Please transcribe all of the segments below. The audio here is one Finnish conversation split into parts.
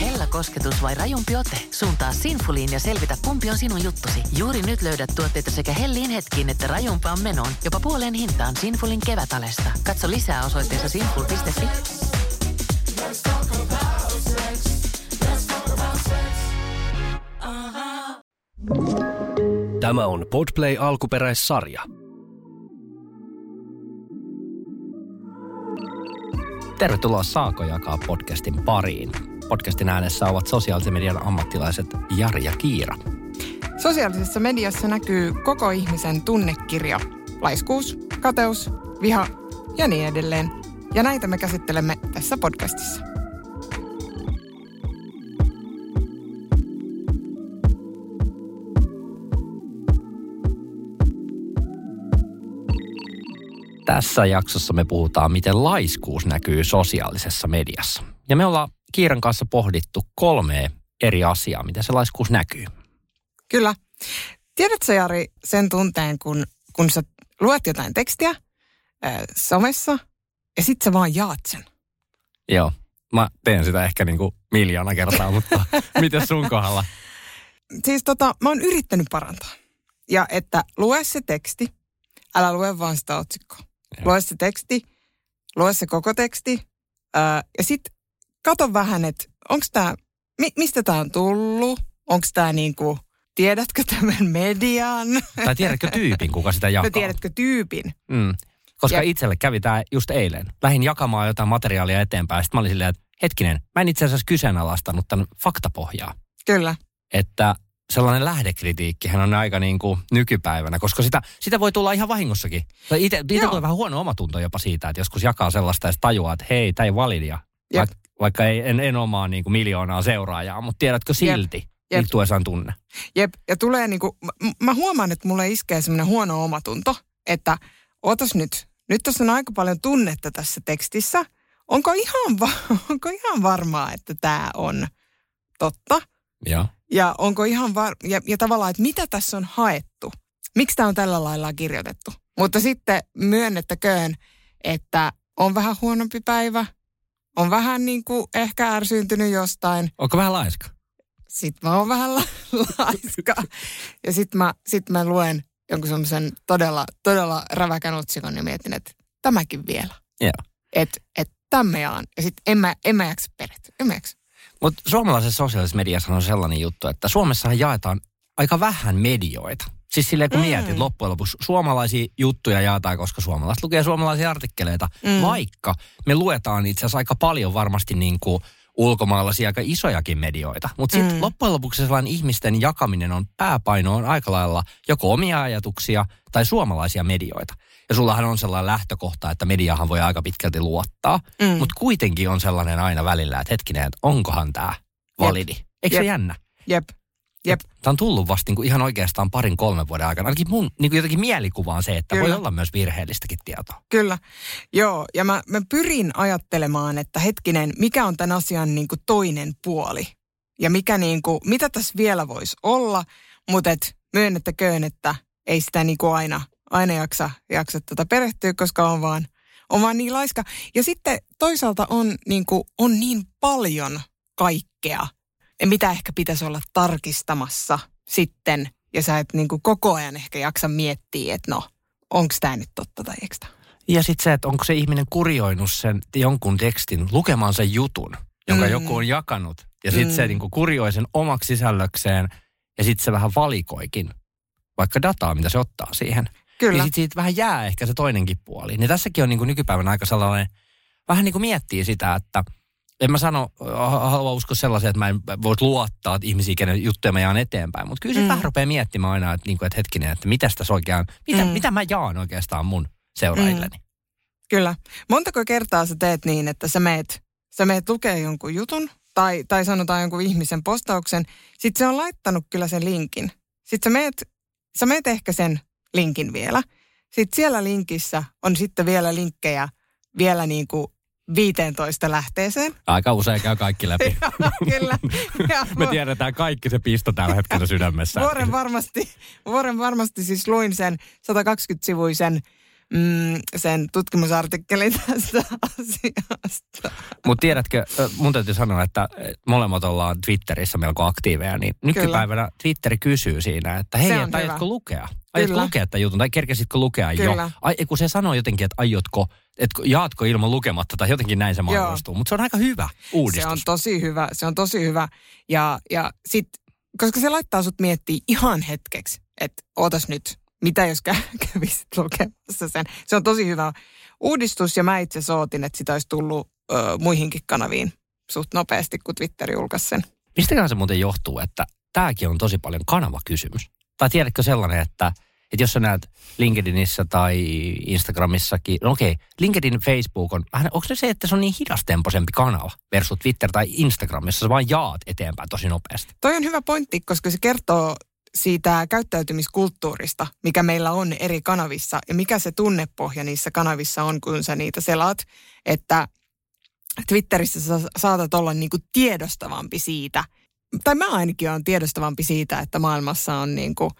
Hella kosketus vai rajumpi ote? Suuntaa Sinfuliin ja selvitä, kumpi on sinun juttusi. Juuri nyt löydät tuotteita sekä hellin hetkiin että rajumpaan menoon. Jopa puoleen hintaan Sinfulin kevätalesta. Katso lisää osoitteessa sinful.fi. Tämä on Podplay alkuperäissarja. Tervetuloa Saako jakaa podcastin pariin. Podcastin äänessä ovat sosiaalisen median ammattilaiset Jari ja Kiira. Sosiaalisessa mediassa näkyy koko ihmisen tunnekirja. Laiskuus, kateus, viha ja niin edelleen. Ja näitä me käsittelemme tässä podcastissa. Tässä jaksossa me puhutaan, miten laiskuus näkyy sosiaalisessa mediassa. Ja me ollaan Kiiran kanssa pohdittu 3 eri asiaa, miten se laiskuus näkyy. Kyllä. Tiedätkö, Jari, sen tunteen, kun sä luet jotain tekstiä somessa ja sit sä vaan jaat sen? Joo. Mä teen sitä ehkä niinku miljoona kertaa, mutta miten sun kohdalla? Siis mä oon yrittänyt parantaa. Ja että lue se teksti, älä lue vaan sitä otsikkoa. Lue se teksti, lue se koko teksti ja sitten kato vähän, että mistä tämä on tullut, onko tämä niinku, tiedätkö tämän median? Tai tiedätkö tyypin, kuka sitä jakaa? No tiedätkö tyypin? Mm. Koska itselle kävi tämä just eilen. Lähdin jakamaan jotain materiaalia eteenpäin. Sitten mä olin silleen, että hetkinen, mä en itse asiassa kyseenalaistanut tämän faktapohjaa. Kyllä. Että sellainen lähdekritiikkihän on aika niin kuin nykypäivänä, koska sitä voi tulla ihan vahingossakin. Itse tulee vähän huono omatunto jopa siitä, että joskus jakaa sellaista ja tajuaa, että hei, tämä ei validia. Vaikka en omaa niin kuin miljoonaa seuraajaa, mutta tiedätkö silti, nyt tulee sellainen tunne. Jep, ja tulee niin kuin, mä huomaan, että mulle iskee sellainen huono omatunto, että ootas nyt tässä on aika paljon tunnetta tässä tekstissä. Onko ihan varmaa, että tämä on totta? Joo. Ja onko ihan ja tavallaan, että mitä tässä on haettu? Miksi tämä on tällä lailla kirjoitettu? Mutta sitten myönnettäköön, että on vähän huonompi päivä, on vähän niin kuin ehkä ärsyyntynyt jostain. Onko vähän laiska? Sitten mä oon vähän laiska. Ja sit mä luen jonkun semmoisen todella, todella räväkän otsikon ja mietin, että tämäkin vielä. Joo. Että tämän jaan. Ja sitten en mä jaksa perehtyä. En mä jaksa. Mutta suomalaisessa sosiaalisessa mediassa on sellainen juttu, että Suomessahan jaetaan aika vähän medioita. Siis silleen kun mietit, loppujen lopuksi suomalaisia juttuja jaetaan, koska suomalaiset lukee suomalaisia artikkeleita. Vaikka me luetaan itse asiassa aika paljon varmasti niinku ulkomaalaisia aika isojakin medioita. Mutta sitten loppujen lopuksi sellainen ihmisten jakaminen on pääpainoon aika lailla joko omia ajatuksia tai suomalaisia medioita. Ja sullahan on sellainen lähtökohta, että mediahan voi aika pitkälti luottaa, mutta kuitenkin on sellainen aina välillä, että hetkinen, että onkohan tämä validi. Eikö se jännä? Jep. Tämä on tullut vasta niin ihan oikeastaan 2-3 vuoden aikana. Ainakin mun niin jotenkin mielikuva on se, että Kyllä. Voi olla myös virheellistäkin tietoa. Kyllä. Joo, ja mä pyrin ajattelemaan, että hetkinen, mikä on tämän asian niin kuin toinen puoli? Ja mitä tässä vielä voisi olla? Mutta myönnettäköön, että ei sitä niin kuin aina jaksa perehtyä, koska on vaan niin laiska. Ja sitten toisaalta on niin paljon kaikkea, mitä ehkä pitäisi olla tarkistamassa sitten. Ja sä et koko ajan ehkä jaksa miettiä, että no, onko tämä nyt totta tai eikö tämä. Ja sitten se, että onko se ihminen kurioinut sen jonkun tekstin, lukemaan sen jutun, jonka joku on jakanut. Ja sitten se kurioi sen omaksi sisällökseen ja sitten se vähän valikoikin vaikka dataa, mitä se ottaa siihen. Kyllä. Ja sitten siitä vähän jää ehkä se toinenkin puoli. Niin tässäkin on nykypäivänä aika sellainen, vähän miettii sitä, että en mä halua uskoa sellaisia, että mä en voi luottaa ihmisiä, kenen juttuja mä jaan eteenpäin. Mutta kyllä se vähän rupeaa miettimään aina, että, että hetkinen, että mitäs tässä oikeaan, mitä mä jaan oikeastaan mun seuraajilleni. Kyllä. Montako kertaa sä teet niin, että sä meet lukee jonkun jutun tai sanotaan jonkun ihmisen postauksen. Sitten se on laittanut kyllä sen linkin. Sitten sä meet ehkä sen linkin vielä. Sitten siellä linkissä on sitten vielä linkkejä vielä 15 lähteeseen. Aika usein käy kaikki läpi. Kyllä. Me tiedetään kaikki se pisto tällä hetkellä sydämessä. Vuoren varmasti siis luin sen 120-sivuisen sen tutkimusartikkelin tästä asiasta. Mutta tiedätkö, mun täytyy sanoa, että molemmat ollaan Twitterissä melko aktiiveja, niin nykypäivänä Twitteri kysyy siinä, että hei, että aiotko lukea? Aiotko lukea tämän jutun? Tai kerkesitkö lukea jo? Kun se sanoo jotenkin, että aiotko, että jaatko ilman lukematta tai jotenkin näin se mahdollistuu. Mutta se on aika hyvä uudistus. Se on tosi hyvä. Ja sit, koska se laittaa sut miettimään ihan hetkeksi, että ootas nyt. Mitä jos kävisit lukemassa sen? Se on tosi hyvä uudistus ja mä itse sootin, että sitä olisi tullut muihinkin kanaviin suht nopeasti, kun Twitter julkaisi sen. Mistäkään se muuten johtuu, että tämäkin on tosi paljon kanavakysymys? Tai tiedätkö sellainen, että jos sä näet LinkedInissä tai Instagramissakin, no okei, LinkedIn, Facebook on vähän, onko se, että se on niin hidastempoisempi kanava versus Twitter tai Instagram, jossa sä vaan jaat eteenpäin tosi nopeasti? Toi on hyvä pointti, koska se kertoo siitä käyttäytymiskulttuurista, mikä meillä on eri kanavissa ja mikä se tunnepohja niissä kanavissa on, kun sä niitä selaat, että Twitterissä sä saatat olla niinku tiedostavampi siitä, tai mä ainakin olen tiedostavampi siitä, että maailmassa on niinku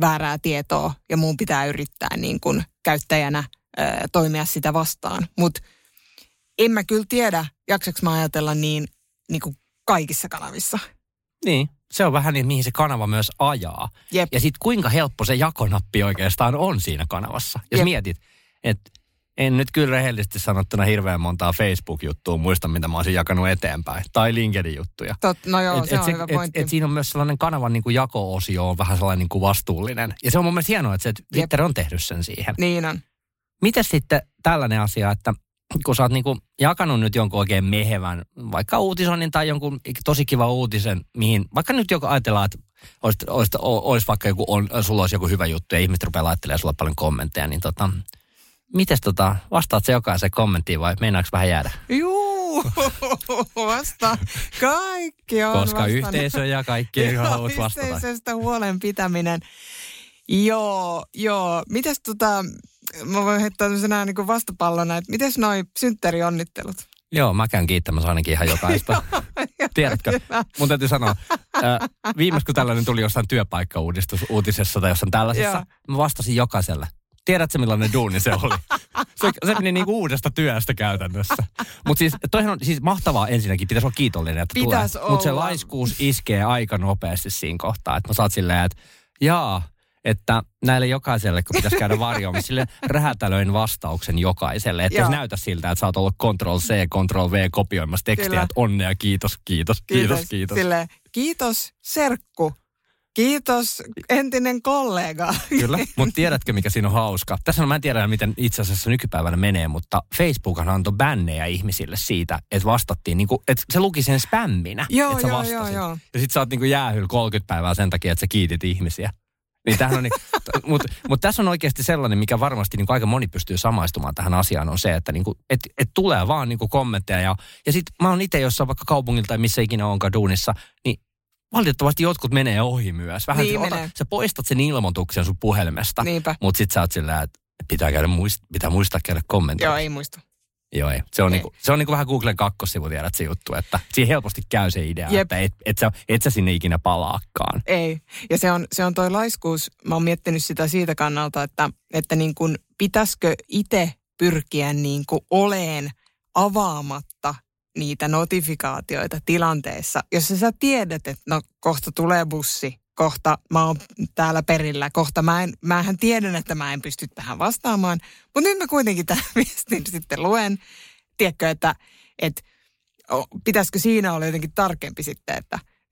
väärää tietoa ja mun pitää yrittää niinku käyttäjänä toimia sitä vastaan. Mutta en mä kyllä tiedä, jaksaks mä ajatella niin niinku kaikissa kanavissa. Niin. Se on vähän niin, mihin se kanava myös ajaa. Jep. Ja sitten kuinka helppo se jakonappi oikeastaan on siinä kanavassa. Jos mietit, että en nyt kyllä rehellisesti sanottuna hirveän montaa Facebook-juttua muista, mitä mä olisin jakanut eteenpäin. Tai LinkedIn-juttuja. Hyvä pointti. Et siinä on myös sellainen kanavan niin kuin jako-osio on vähän sellainen niin kuin vastuullinen. Ja se on mun mielestä hienoa, että Twitter on tehnyt sen siihen. Niin on. Mites sitten tällainen asia, että kun sä oot niin kuin jakanut nyt jonkun oikein mehevän, vaikka uutisoinnin tai jonkun tosi kiva uutisen, mihin vaikka nyt joku ajatellaan, että olisi vaikka joku, sulla olisi joku hyvä juttu ja ihmiset rupeaa laittelemaan sulla paljon kommentteja, niin mites vastaat se jokaisen kommenttiin vai meinaatko vähän jäädä? Juu, vastaan. Kaikki on koska vastannut. Yhteisö ja kaikki ei haluat vastata. Yhteisöstä huolen pitäminen. Joo. Mites mä voin heittää tämmöisenä niin kuin vastapallona, että mites noi synttärionnittelut? Joo, mä käyn kiittämässä ainakin ihan jokaista. Tiedätkö? Mun täytyy sanoa, viimeis kun tällainen tuli jossain työpaikkauutisessa tai jossain tällaisessa, mä vastasin jokaiselle. Tiedätkö millainen duuni se oli? Se meni niinku uudesta työstä käytännössä. Mutta siis toihan on siis mahtavaa ensinnäkin, pitäisi olla kiitollinen, että pitäis tulee. Mutta se laiskuus iskee aika nopeasti siinä kohtaa, että mä saat silleen, että että näille jokaiselle, kun pitäisi käydä varjoamassa, sille rähätälöin vastauksen jokaiselle. Että jos näytä siltä, että sä oot ollut Ctrl-C, Ctrl-V kopioimassa tekstiä, kyllä. Että onnea, kiitos. Silleen, kiitos, serkku. Kiitos, entinen kollega. Kyllä, mutta tiedätkö, mikä siinä on hauska? Tässä mä en tiedä, miten itse asiassa nykypäivänä menee, mutta Facebookhan antoi bännejä ihmisille siitä, että vastattiin, niinku, että se luki sen spämminä, että sä vastasit. Joo. Ja sit sä oot niinku jäähyllä 30 päivää sen takia, että sä kiitit ihmisiä. Niin mutta tässä on oikeasti sellainen, mikä varmasti niin aika moni pystyy samaistumaan tähän asiaan, on se, että niin kuin, et tulee vaan niin kommentteja. Ja sitten mä oon itse jossain vaikka kaupungilla tai missä ikinä onkaan duunissa, niin valitettavasti jotkut menee ohi myös. Vähän niin sä poistat sen ilmoituksen sun puhelimesta, mutta sitten sä oot sillä, että pitää muistaa käydä kommentoida. Joo, ei muista. Joo, ei. Se on niinku vähän Googlen kakkossivu, tiedät se juttu, että siihen helposti käy se idea, että et sä sinne ikinä palaakaan. Ei, ja se on toi laiskuus, mä oon miettinyt sitä siitä kannalta, että niin kun pitäisikö itse pyrkiä niin kun oleen avaamatta niitä notifikaatioita tilanteessa, jossa sä tiedät, että no kohta tulee bussi. Kohta mä oon täällä perillä, kohta mähän tiedän, että mä en pysty tähän vastaamaan, mutta nyt mä kuitenkin tämän viestin sitten luen. Tiedätkö, että pitäisikö siinä olla jotenkin tarkempi sitten,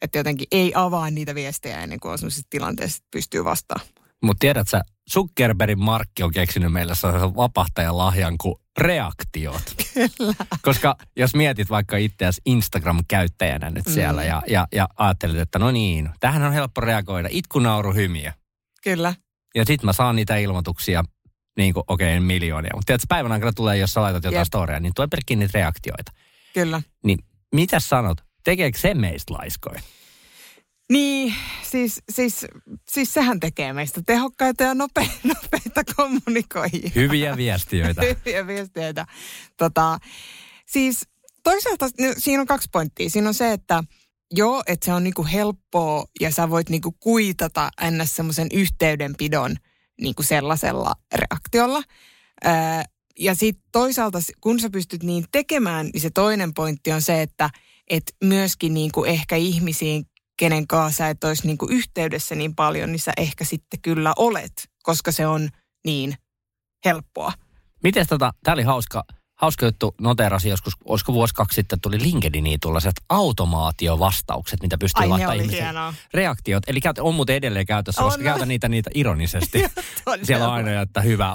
että jotenkin ei avaa niitä viestejä ennen kuin on sellaisessa tilanteessa, että pystyy vastaamaan. Mutta tiedät sä, Zuckerbergin Markki on keksinyt meillä sellaisen vapahtajan lahjan kuin reaktiot. Kyllä. Koska jos mietit vaikka itseäsi Instagram-käyttäjänä nyt siellä ja ajattelet, että no niin, tähän on helppo reagoida. Itku, nauru, hymiö. Kyllä. Ja sit mä saan niitä ilmoituksia, niin kuin miljoonia. Mutta tiedätkö, päivän aikana tulee, jos sä laitat jotain storya, niin tulee pelkkiä niitä reaktioita. Kyllä. Niin mitä sanot, tekeekö se meistä laiskoja? Niin, siis sehän tekee meistä tehokkaita ja nopeita kommunikoijia. Hyviä viestiöitä. Siis toisaalta siinä on kaksi pointtia. Siinä on se, että että se on niinku helppoa ja sä voit niinku kuitata ns. Semmoisen yhteydenpidon niinku sellaisella reaktiolla. Ja sitten toisaalta, kun sä pystyt niin tekemään, niin se toinen pointti on se, että et myöskin niinku ehkä ihmisiin, kenen kanssa sä et olisi niinku yhteydessä niin paljon, niin sä ehkä sitten kyllä olet, koska se on niin helppoa. Mites tää oli hauska juttu, noteerasi joskus, olisiko vuosi kaksi sitten tuli LinkedIniin tuollaiset automaatiovastaukset, mitä pystyy laittamaan ihmisiin. Reaktiot, eli on muuten edelleen käytössä, koska käytän niitä ironisesti. Siellä on aina, että hyvä,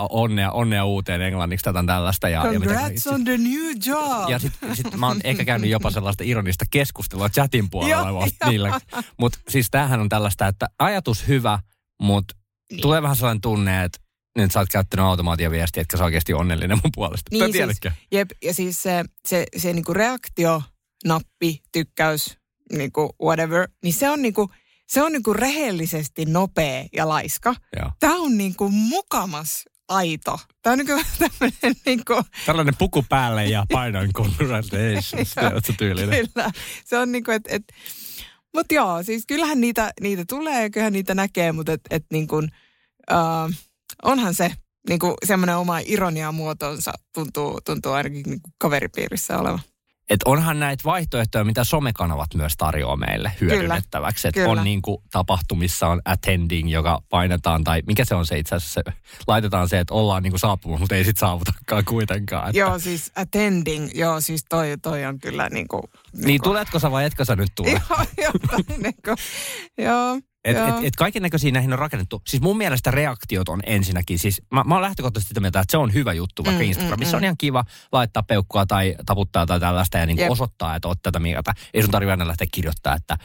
onnea uuteen englanniksi tällaista. Congrats on the new job! Ja sit mä oon ehkä käynyt jopa sellaista ironista keskustelua chatin puolella. Mutta siis tämähän on tällaista, että ajatus hyvä, mutta tulee vähän sellainen tunne, että nyt sä oot käyttänyt automaatioviestiä, etkä sä oikeasti onnellinen mun puolesta. Niin siis, jep, ja siis se niinku reaktio, nappi, tykkäys, niinku whatever, niin se on niinku rehellisesti nopea ja laiska. Joo. Tää on niinku mukamas aito. Tää on niinku tämmönen niinku... Tällainen puku päälle ja painoin congratulations, tiedätkö tyylinen. Kyllä, se on niinku, että... Mut joo, siis kyllähän niitä tulee ja kyllähän niitä näkee, mutta että et niinku... Onhan se niinku semmoinen oma ironia muotonsa tuntuu ainakin niinku kaveripiirissä olevan. Et onhan näitä vaihtoehtoja, mitä somekanavat myös tarjoaa meille hyödynnettäväksi. Että on niinku tapahtumissa on attending, joka painetaan, tai mikä se on se itse asiassa, laitetaan se, että ollaan niinku saapumassa, mutta ei sit saavutakaan kuitenkaan. Että. Joo, siis attending, joo, siis toi on kyllä niinku... Niin tuletko sä vai etkö sä nyt tule? Joo, jotain joo. Et kaiken näköisiä näihin on rakennettu. Siis mun mielestä reaktiot on ensinnäkin, siis mä oon lähtökohtaisesti sitä mieltä, että se on hyvä juttu, vaikka Instagramissa on ihan kiva laittaa peukkua tai taputtaa tai tällaista ja niin kuin osoittaa, että oot tätä mieltä. Ei sun tarvitse aina lähteä kirjoittamaan, että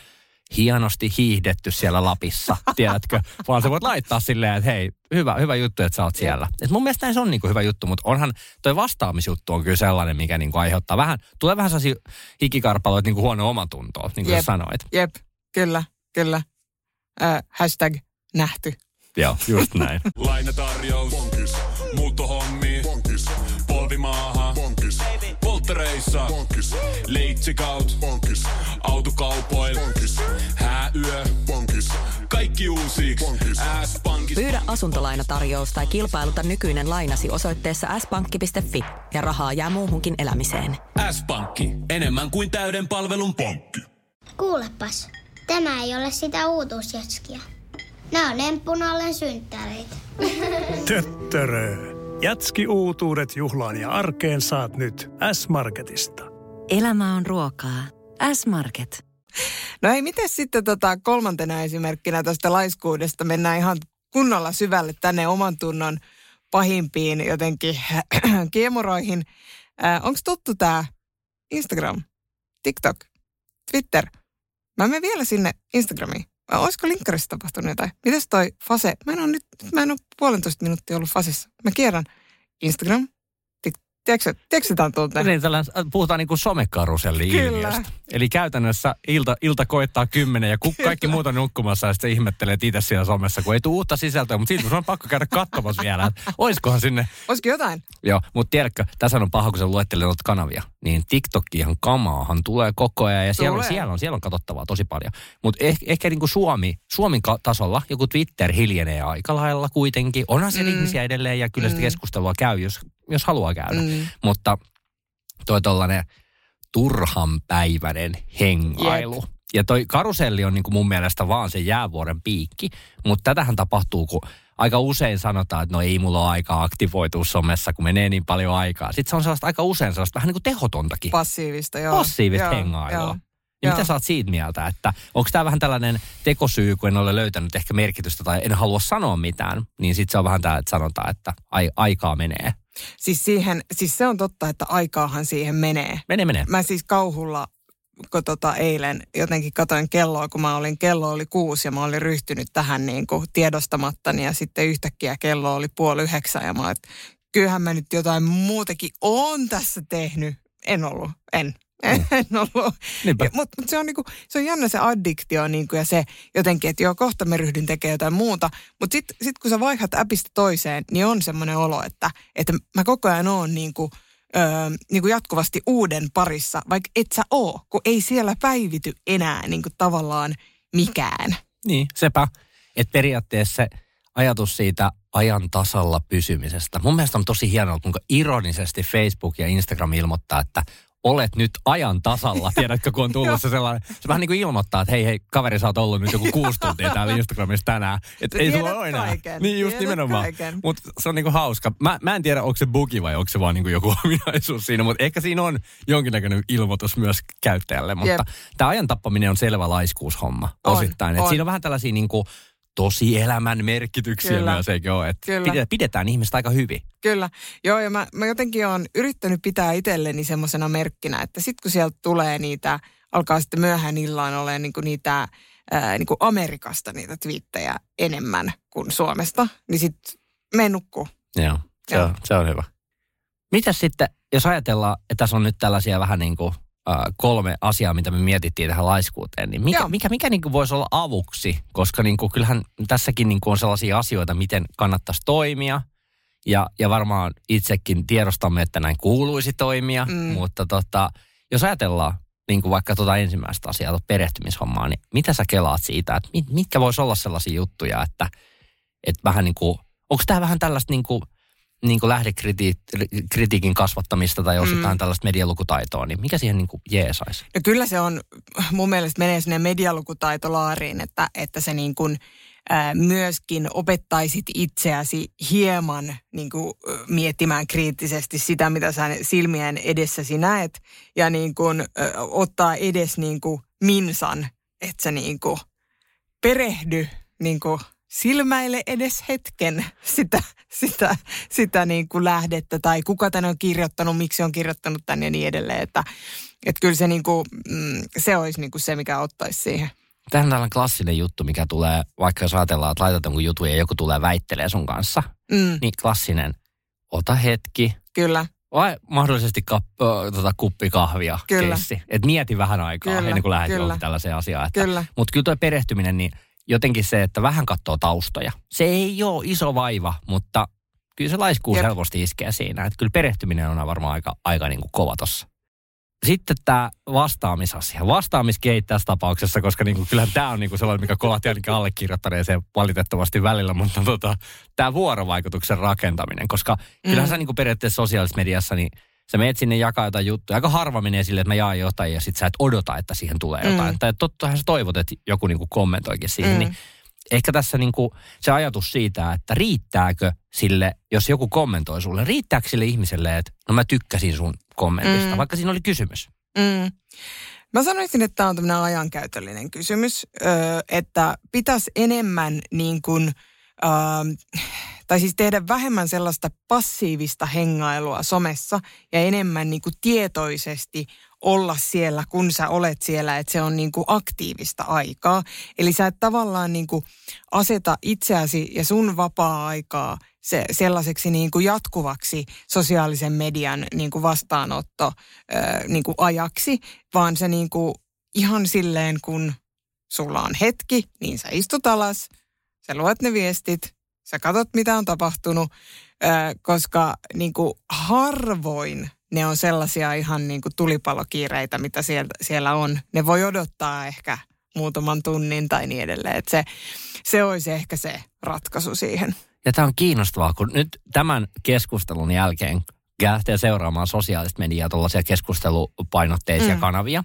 hienosti hiihdetty siellä Lapissa, tiedätkö? Vaan sä voit laittaa silleen, että hei, hyvä juttu, että sä oot siellä. Et mun mielestä se on niin kuin hyvä juttu, mutta onhan toi vastaamisjuttu on kyllä sellainen, mikä niin kuin aiheuttaa vähän, tulee vähän sellaisia hikikarpaloita, niin kuin huonoa omatuntoa, niin kuin sä sanoit. Jep, kyllä. Hashtag nähty. Joo, just näin. Lainatarjous. Bonkis. Muuttohommi. Bonkis. Polvimaaha. Bonkis. Polttereissa. Bonkis. Leitsikaut. Bonkis. Autokaupoil. Bonkis. Hääyö. Bonkis. Kaikki uusiiksi. S-pankki. Pyydä asuntolainatarjous tai kilpailuta nykyinen lainasi osoitteessa s-pankki.fi ja rahaa jää muuhunkin elämiseen. S-pankki. Enemmän kuin täyden palvelun pankki. Kuulepas. Tämä ei ole sitä uutuusjatskia. Nämä on emppunallen synttäreitä. Töttörö. Jatski uutuudet juhlaan ja arkeen saat nyt S-Marketista. Elämä on ruokaa. S-Market. No hei, miten sitten kolmantena esimerkkinä tästä laiskuudesta mennään ihan kunnolla syvälle tänne oman tunnon pahimpiin jotenkin kiemuroihin. Onko tuttu tämä Instagram, TikTok, Twitter? Mä menen vielä sinne Instagramiin. Olisiko linkkarissa tapahtunut jotain? Mites toi fase? Mä en ole puolentoista minuuttia ollut fasissa. Mä kierrän Instagram. Tiedätkö tämän tunteen? Puhutaan niin kuin somekaruselli-ilmiöstä. Eli käytännössä ilta koittaa 10 ja kaikki muut on nukkumassa ja sitten ihmettelet itse siellä somessa, kun ei tule uutta sisältöä. Mutta siitä on pakko käydä katsomassa vielä, että olisikohan sinne... Olisiko jotain? Joo, mutta tiedätkö, tässä on paha, kun sä luettelet noita kanavia. Niin TikTokihan kamaahan tulee koko ajan ja siellä on katsottavaa tosi paljon. Mutta ehkä niin kuin Suomen tasolla joku Twitter hiljenee aika lailla kuitenkin. Onhan siellä ihmisiä edelleen ja kyllä sitä keskustelua käy, jos haluaa käydä. Mutta toi tollainen turhanpäiväinen hengailu. Jep. Ja toi karuselli on niin kuin mun mielestä vaan se jäävuoren piikki. Mutta tätähän tapahtuu, kun aika usein sanotaan, että no ei mulla ole aikaa aktivoitua somessa, kun menee niin paljon aikaa. Sitten se on sellaista aika usein sellaista vähän niin kuin tehotontakin. Passiivista hengailua. Joo. Ja mitä sä oot siitä mieltä, että onko tämä vähän tällainen tekosyy, kun en ole löytänyt ehkä merkitystä tai en halua sanoa mitään, niin sitten se on vähän tämä, että sanotaan, että aikaa menee. Siis se on totta, että aikaahan siihen menee. Menee. Mä siis kauhulla, kun eilen jotenkin katsoin kelloa, kun kello oli 6 ja mä olin ryhtynyt tähän niin kuin tiedostamattani ja sitten yhtäkkiä kello oli 8:30 ja mä olin, että kyllähän mä nyt jotain muutakin on tässä tehnyt. En ollut. Mutta se on jännä se addiktio niinku, ja se jotenkin, että joo, kohta mä ryhdyn tekemään jotain muuta. Mutta sitten kun sä vaihdat äpistä toiseen, niin on semmoinen olo, että mä koko ajan oon niinku jatkuvasti uuden parissa, vaikka et sä oo, kun ei siellä päivity enää niinku tavallaan mikään. Niin, sepä. Että periaatteessa ajatus siitä ajan tasalla pysymisestä. Mun mielestä on tosi hienoa, kuinka ironisesti Facebook ja Instagram ilmoittaa, että olet nyt ajan tasalla. Tiedätkö, kun on tullut sellainen, se vähän niin kuin ilmoittaa, että hei, kaveri, sä oot ollut nyt joku 6 tuntia täällä Instagramissa tänään. Että ei sulla ole enää. Niin just nimenomaan. Mutta se on niin kuin hauska. Mä en tiedä, onko se bugi vai onko se vaan niin kuin joku ominaisuus siinä, mutta ehkä siinä on jonkinnäköinen ilmoitus myös käyttäjälle. Mutta tämä ajan tappaminen on selvä laiskuushomma osittain. Et siinä on vähän tällaisia niin kuin tosi elämän merkityksiä kyllä, myös, eikö ole? Pidetään ihmistä aika hyvin. Kyllä. Joo, ja mä jotenkin olen yrittänyt pitää itselleni semmoisena merkkinä, että sitten kun sieltä tulee niitä, alkaa sitten myöhään illaan olemaan niinku niitä niinku Amerikasta niitä twiittejä enemmän kuin Suomesta, niin sitten mene nukkuun. Joo, se on hyvä. Mitäs sitten, jos ajatellaan, että tässä on nyt tällaisia vähän niin kuin 3 asiaa, mitä me mietittiin tähän laiskuuteen, niin mikä niin kuin voisi olla avuksi? Koska niin kuin kyllähän tässäkin niin kuin on sellaisia asioita, miten kannattaisi toimia. Ja varmaan itsekin tiedostamme, että näin kuuluisi toimia. Mutta jos ajatellaan niin kuin vaikka ensimmäistä asiaa, perehtymishommaa, niin mitä sä kelaat siitä? Että mitkä voisi olla sellaisia juttuja, että vähän niin kuin, onko tämä vähän tällaista niin kuin lähdekritiikin kasvattamista tai jos jotain tällaista medialukutaitoa, niin mikä siihen niin kuin jeesaisi? No kyllä se on, mun mielestä menee sinne medialukutaitolaariin, että se niin kuin myöskin opettaisit itseäsi hieman niin kuin miettimään kriittisesti sitä, mitä sä silmien edessäsi näet ja niin kuin ottaa edes niin kuin minsan, että sä niin kuin perehdy niin kuin silmäile edes hetken sitä niin kuin lähdettä tai kuka tän on kirjoittanut, miksi on kirjoittanut tän ja niin edelleen. Että kyllä se, niin kuin, se olisi niin kuin se, mikä ottaisi siihen. Tämä on tällainen klassinen juttu, mikä tulee, vaikka jos ajatellaan, että laitat jonkun jutun ja joku tulee väittelee sun kanssa, niin klassinen, ota hetki. Kyllä. Vai mahdollisesti kuppi kahvia. Kyllä. Et mieti vähän aikaa kyllä, ennen kuin lähdet johonkin tällaiseen asiaan. Että, kyllä. Mutta kyllä tuo perehtyminen, niin jotenkin se, että vähän katsoo taustoja. Se ei ole iso vaiva, mutta kyllä se laiskuus helposti iskee siinä. Että kyllä perehtyminen on varmaan aika niin kuin kova tossa. Sitten tämä vastaamisasia. Vastaamiskeit tässä tapauksessa, koska niinku, kyllähän tämä on niinku sellainen, mikä kolahti ainakin allekirjoittaneeseen valitettavasti välillä, mutta tämä vuorovaikutuksen rakentaminen, koska kyllähän sä niinku periaatteessa sosiaalisessa mediassa, niin sä menet sinne jakaa jotain juttuja. Aika harva menee silleen, että mä jaan jotain ja sit sä et odota, että siihen tulee jotain. Tai tottahan sä toivot, että joku niinku kommentoikin siihen. Niin ehkä tässä niinku se ajatus siitä, että riittääkö sille, jos joku kommentoi sulle, riittääkö sille ihmiselle, että no mä tykkäsin sun kommentista, vaikka siinä oli kysymys? Mä sanoisin, että tämä on tämmöinen ajankäytöllinen kysymys, että pitäisi enemmän niin kuin, tai siis tehdä vähemmän sellaista passiivista hengailua somessa ja enemmän niin kuin tietoisesti olla siellä, kun sä olet siellä, että se on niin kuin aktiivista aikaa. Eli sä et tavallaan niin kuin aseta itseäsi ja sun vapaa-aikaa sellaiseksi niin kuin jatkuvaksi sosiaalisen median niin kuin vastaanotto niin kuin ajaksi, vaan se niin kuin ihan silleen, kun sulla on hetki, niin sä istut alas, sä luet ne viestit, sä katot mitä on tapahtunut, koska niin kuin harvoin ne on sellaisia ihan niin kuin tulipalokiireitä, mitä siellä on. Ne voi odottaa ehkä muutaman tunnin tai niin edelleen. Et se olisi ehkä se ratkaisu siihen. Ja tämä on kiinnostavaa, kun nyt tämän keskustelun jälkeen lähtee seuraamaan sosiaalista mediaa, tuollaisia keskustelupainotteisia kanavia,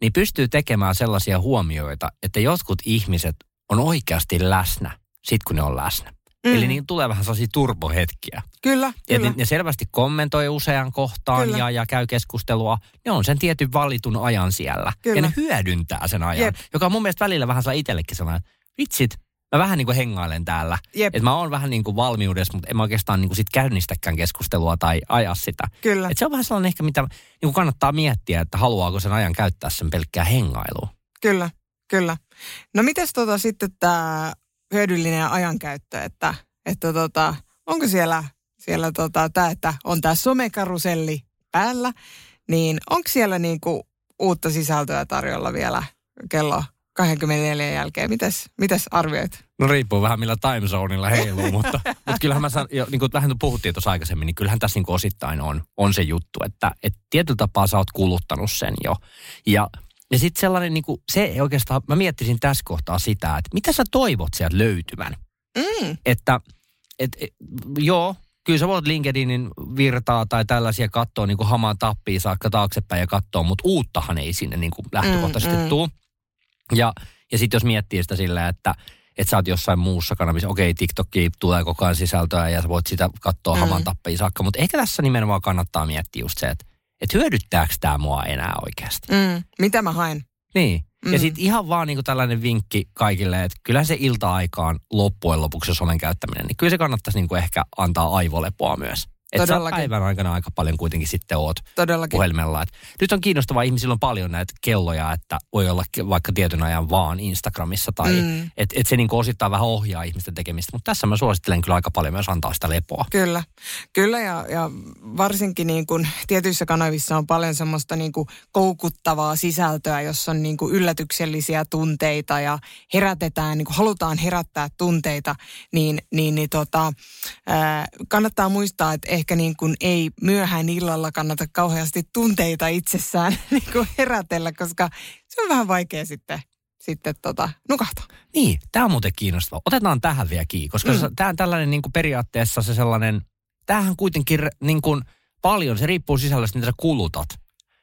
niin pystyy tekemään sellaisia huomioita, että jotkut ihmiset on oikeasti läsnä, sit kun ne on läsnä. Eli niin tulee vähän sellaisia turbohetkiä. Kyllä. Ne selvästi kommentoi usean kohtaan ja käy keskustelua. Ne on sen tietyn valitun ajan siellä. Kyllä. Ja ne hyödyntää sen ajan, joka on mun mielestä välillä vähän sellainen itsellekin sellainen, että vitsit, mä vähän niin kuin hengailen täällä. Että mä oon vähän niin kuin valmiudessa, mutta en mä oikeastaan niin kuin sit käynnistäkään keskustelua tai aja sitä. Kyllä. Et se on vähän sellainen ehkä, mitä niin kuin kannattaa miettiä, että haluaako sen ajan käyttää sen pelkkää hengailua. Kyllä. No mites sitten tämä hyödyllinen ajankäyttö, että onko siellä tämä, että on tämä somekaruselli päällä, niin onko siellä niinku uutta sisältöä tarjolla vielä kello 24 jälkeen? Mitäs arvioit? No riippuu vähän millä timezoneilla heiluu, mutta kyllähän mä sanon, niin kuin vähän puhuttiin tuossa aikaisemmin, niin kyllähän tässä niin kuin osittain on se juttu, että tietyllä tapaa sä oot kuluttanut sen jo. Ja sitten sellainen, niin kuin, se oikeastaan, mä miettisin tässä kohtaa sitä, että mitä sä toivot sieltä löytyvän. Että Joo, kyllä sä voit LinkedInin virtaa tai tällaisia katsoa niin kuin hamaan tappiin saakka taaksepäin ja katsoa, mutta uuttahan ei sinne niin kuin lähtökohtaisesti tule. Ja sitten jos miettii sitä sillä, että sä oot jossain muussa kanavissa, okei, TikTokkiin tulee koko ajan sisältöä ja sä voit sitä katsoa hamaan tappiin saakka, mutta ehkä tässä nimenomaan kannattaa miettiä just se, että hyödyttääkö tämä mua enää oikeasti. Mitä mä haen? Niin. Ja sitten ihan vaan niinku tällainen vinkki kaikille, että kyllä se ilta-aikaan loppujen lopuksi se somen käyttäminen, niin kyllä se kannattaisi niinku ehkä antaa aivolepoa myös. Että sä päivän aikana aika paljon kuitenkin sitten oot puhelimella. Et nyt on kiinnostavaa, ihmisillä on paljon näitä kelloja, että voi olla vaikka tietyn ajan vaan Instagramissa tai että et se niinku osittain vähän ohjaa ihmisten tekemistä. Mutta tässä mä suosittelen kyllä aika paljon myös antaa sitä lepoa. Kyllä ja varsinkin niin kun tietyissä kanavissa on paljon semmoista niin kun koukuttavaa sisältöä, jossa on niin kun yllätyksellisiä tunteita ja herätetään, niin kun halutaan herättää tunteita, kannattaa muistaa, että ehkä niin kuin ei myöhään illalla kannata kauheasti tunteita itsessään niin kuin herätellä, koska se on vähän vaikea sitten nukahtaa. Niin, tämä on muuten kiinnostavaa. Otetaan tähän vielä kiinni, koska tämä on tällainen niin kuin periaatteessa se sellainen, tämähän kuitenkin niin kuin paljon, se riippuu sisällöstä, mitä sä kulutat,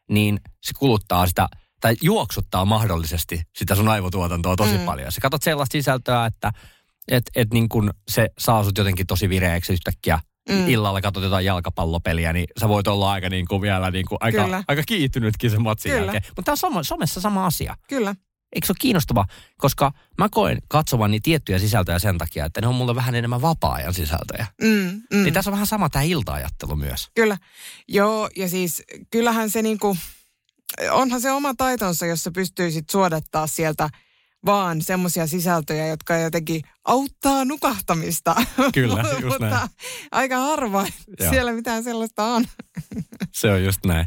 niin se kuluttaa sitä, tai juoksuttaa mahdollisesti sitä sun aivotuotantoa tosi paljon. Sä katsot sellaista sisältöä, että et niin kuin se saa sut jotenkin tosi vireäksi yhtäkkiä. Illalla katsot jotain jalkapallopeliä, niin sä voit olla aika niin kuin vielä niin kuin aika kiihtynytkin sen matsin jälkeen. Mutta tämä on somessa sama asia. Kyllä. Eikö se ole kiinnostavaa? Koska mä koen katsovani tiettyjä sisältöjä sen takia, että ne on mulle vähän enemmän vapaa-ajan sisältöjä. Niin tässä on vähän sama tämä ilta-ajattelu myös. Kyllä. Joo, ja siis kyllähän se niin kuin, onhan se oma taitonsa, jos sä pystyisit suodattaa sieltä vaan semmoisia sisältöjä, jotka jotenkin auttaa nukahtamista. Kyllä, just näin. Mutta aika harvoin siellä mitään sellaista on. Se on just näin.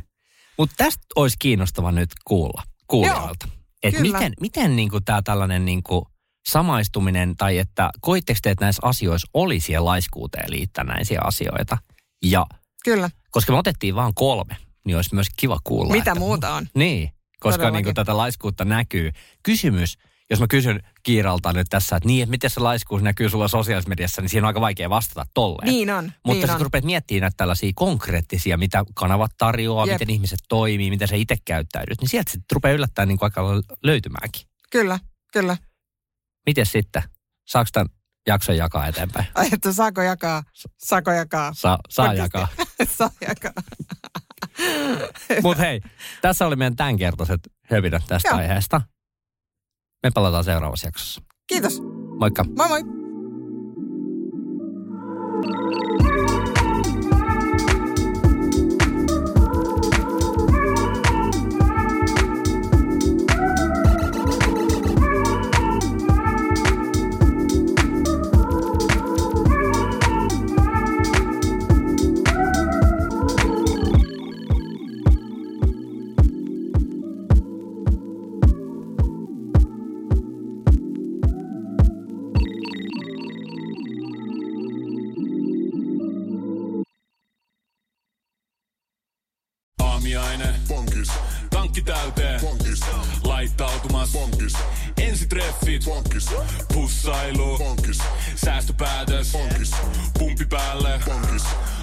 Mutta tästä olisi kiinnostava nyt kuulla kuulijoilta. Että miten niinku tämä tällainen niinku samaistuminen, tai että koitteko te, että näissä asioissa oli siellä laiskuuteen liittännäisiä asioita? Ja, kyllä. Koska me otettiin vaan 3, niin olisi myös kiva kuulla. Mitä että, muuta on? Niin, koska niinku tätä laiskuutta näkyy. Kysymys. Jos mä kysyn Kiiralta nyt tässä, että niin, että miten se laiskuus näkyy sulla sosiaalisessa mediassa, niin siinä on aika vaikea vastata tolleen. Niin on. Mutta kun rupeat miettimään näitä tällaisia konkreettisia, mitä kanavat tarjoaa, miten ihmiset toimii, miten sä itse käyttäydyt, niin sieltä sitten rupeaa yllättämään niin kuin aika löytymäänkin. Kyllä. Miten sitten? Saako tämän jakson jakaa eteenpäin? Ai, että saako jakaa? Saako jakaa? Saa jakaa. Saa jakaa. Mutta hei, tässä oli meidän tämänkertaiset höpinät tästä aiheesta. Me palataan seuraavassa jaksossa. Kiitos. Moikka. Moi moi. Ensitreffit, pussailu, säästöpäätös, pumpi päälle,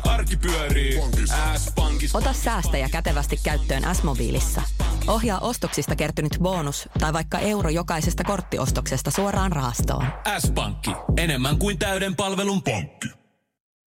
arki pyörii, S-pankissa. Ota säästäjä kätevästi käyttöön S-mobiilissa. Ohjaa ostoksista kertynyt bonus tai vaikka euro jokaisesta korttiostoksesta suoraan rahastoon. S-pankki, enemmän kuin täyden palvelun pankki.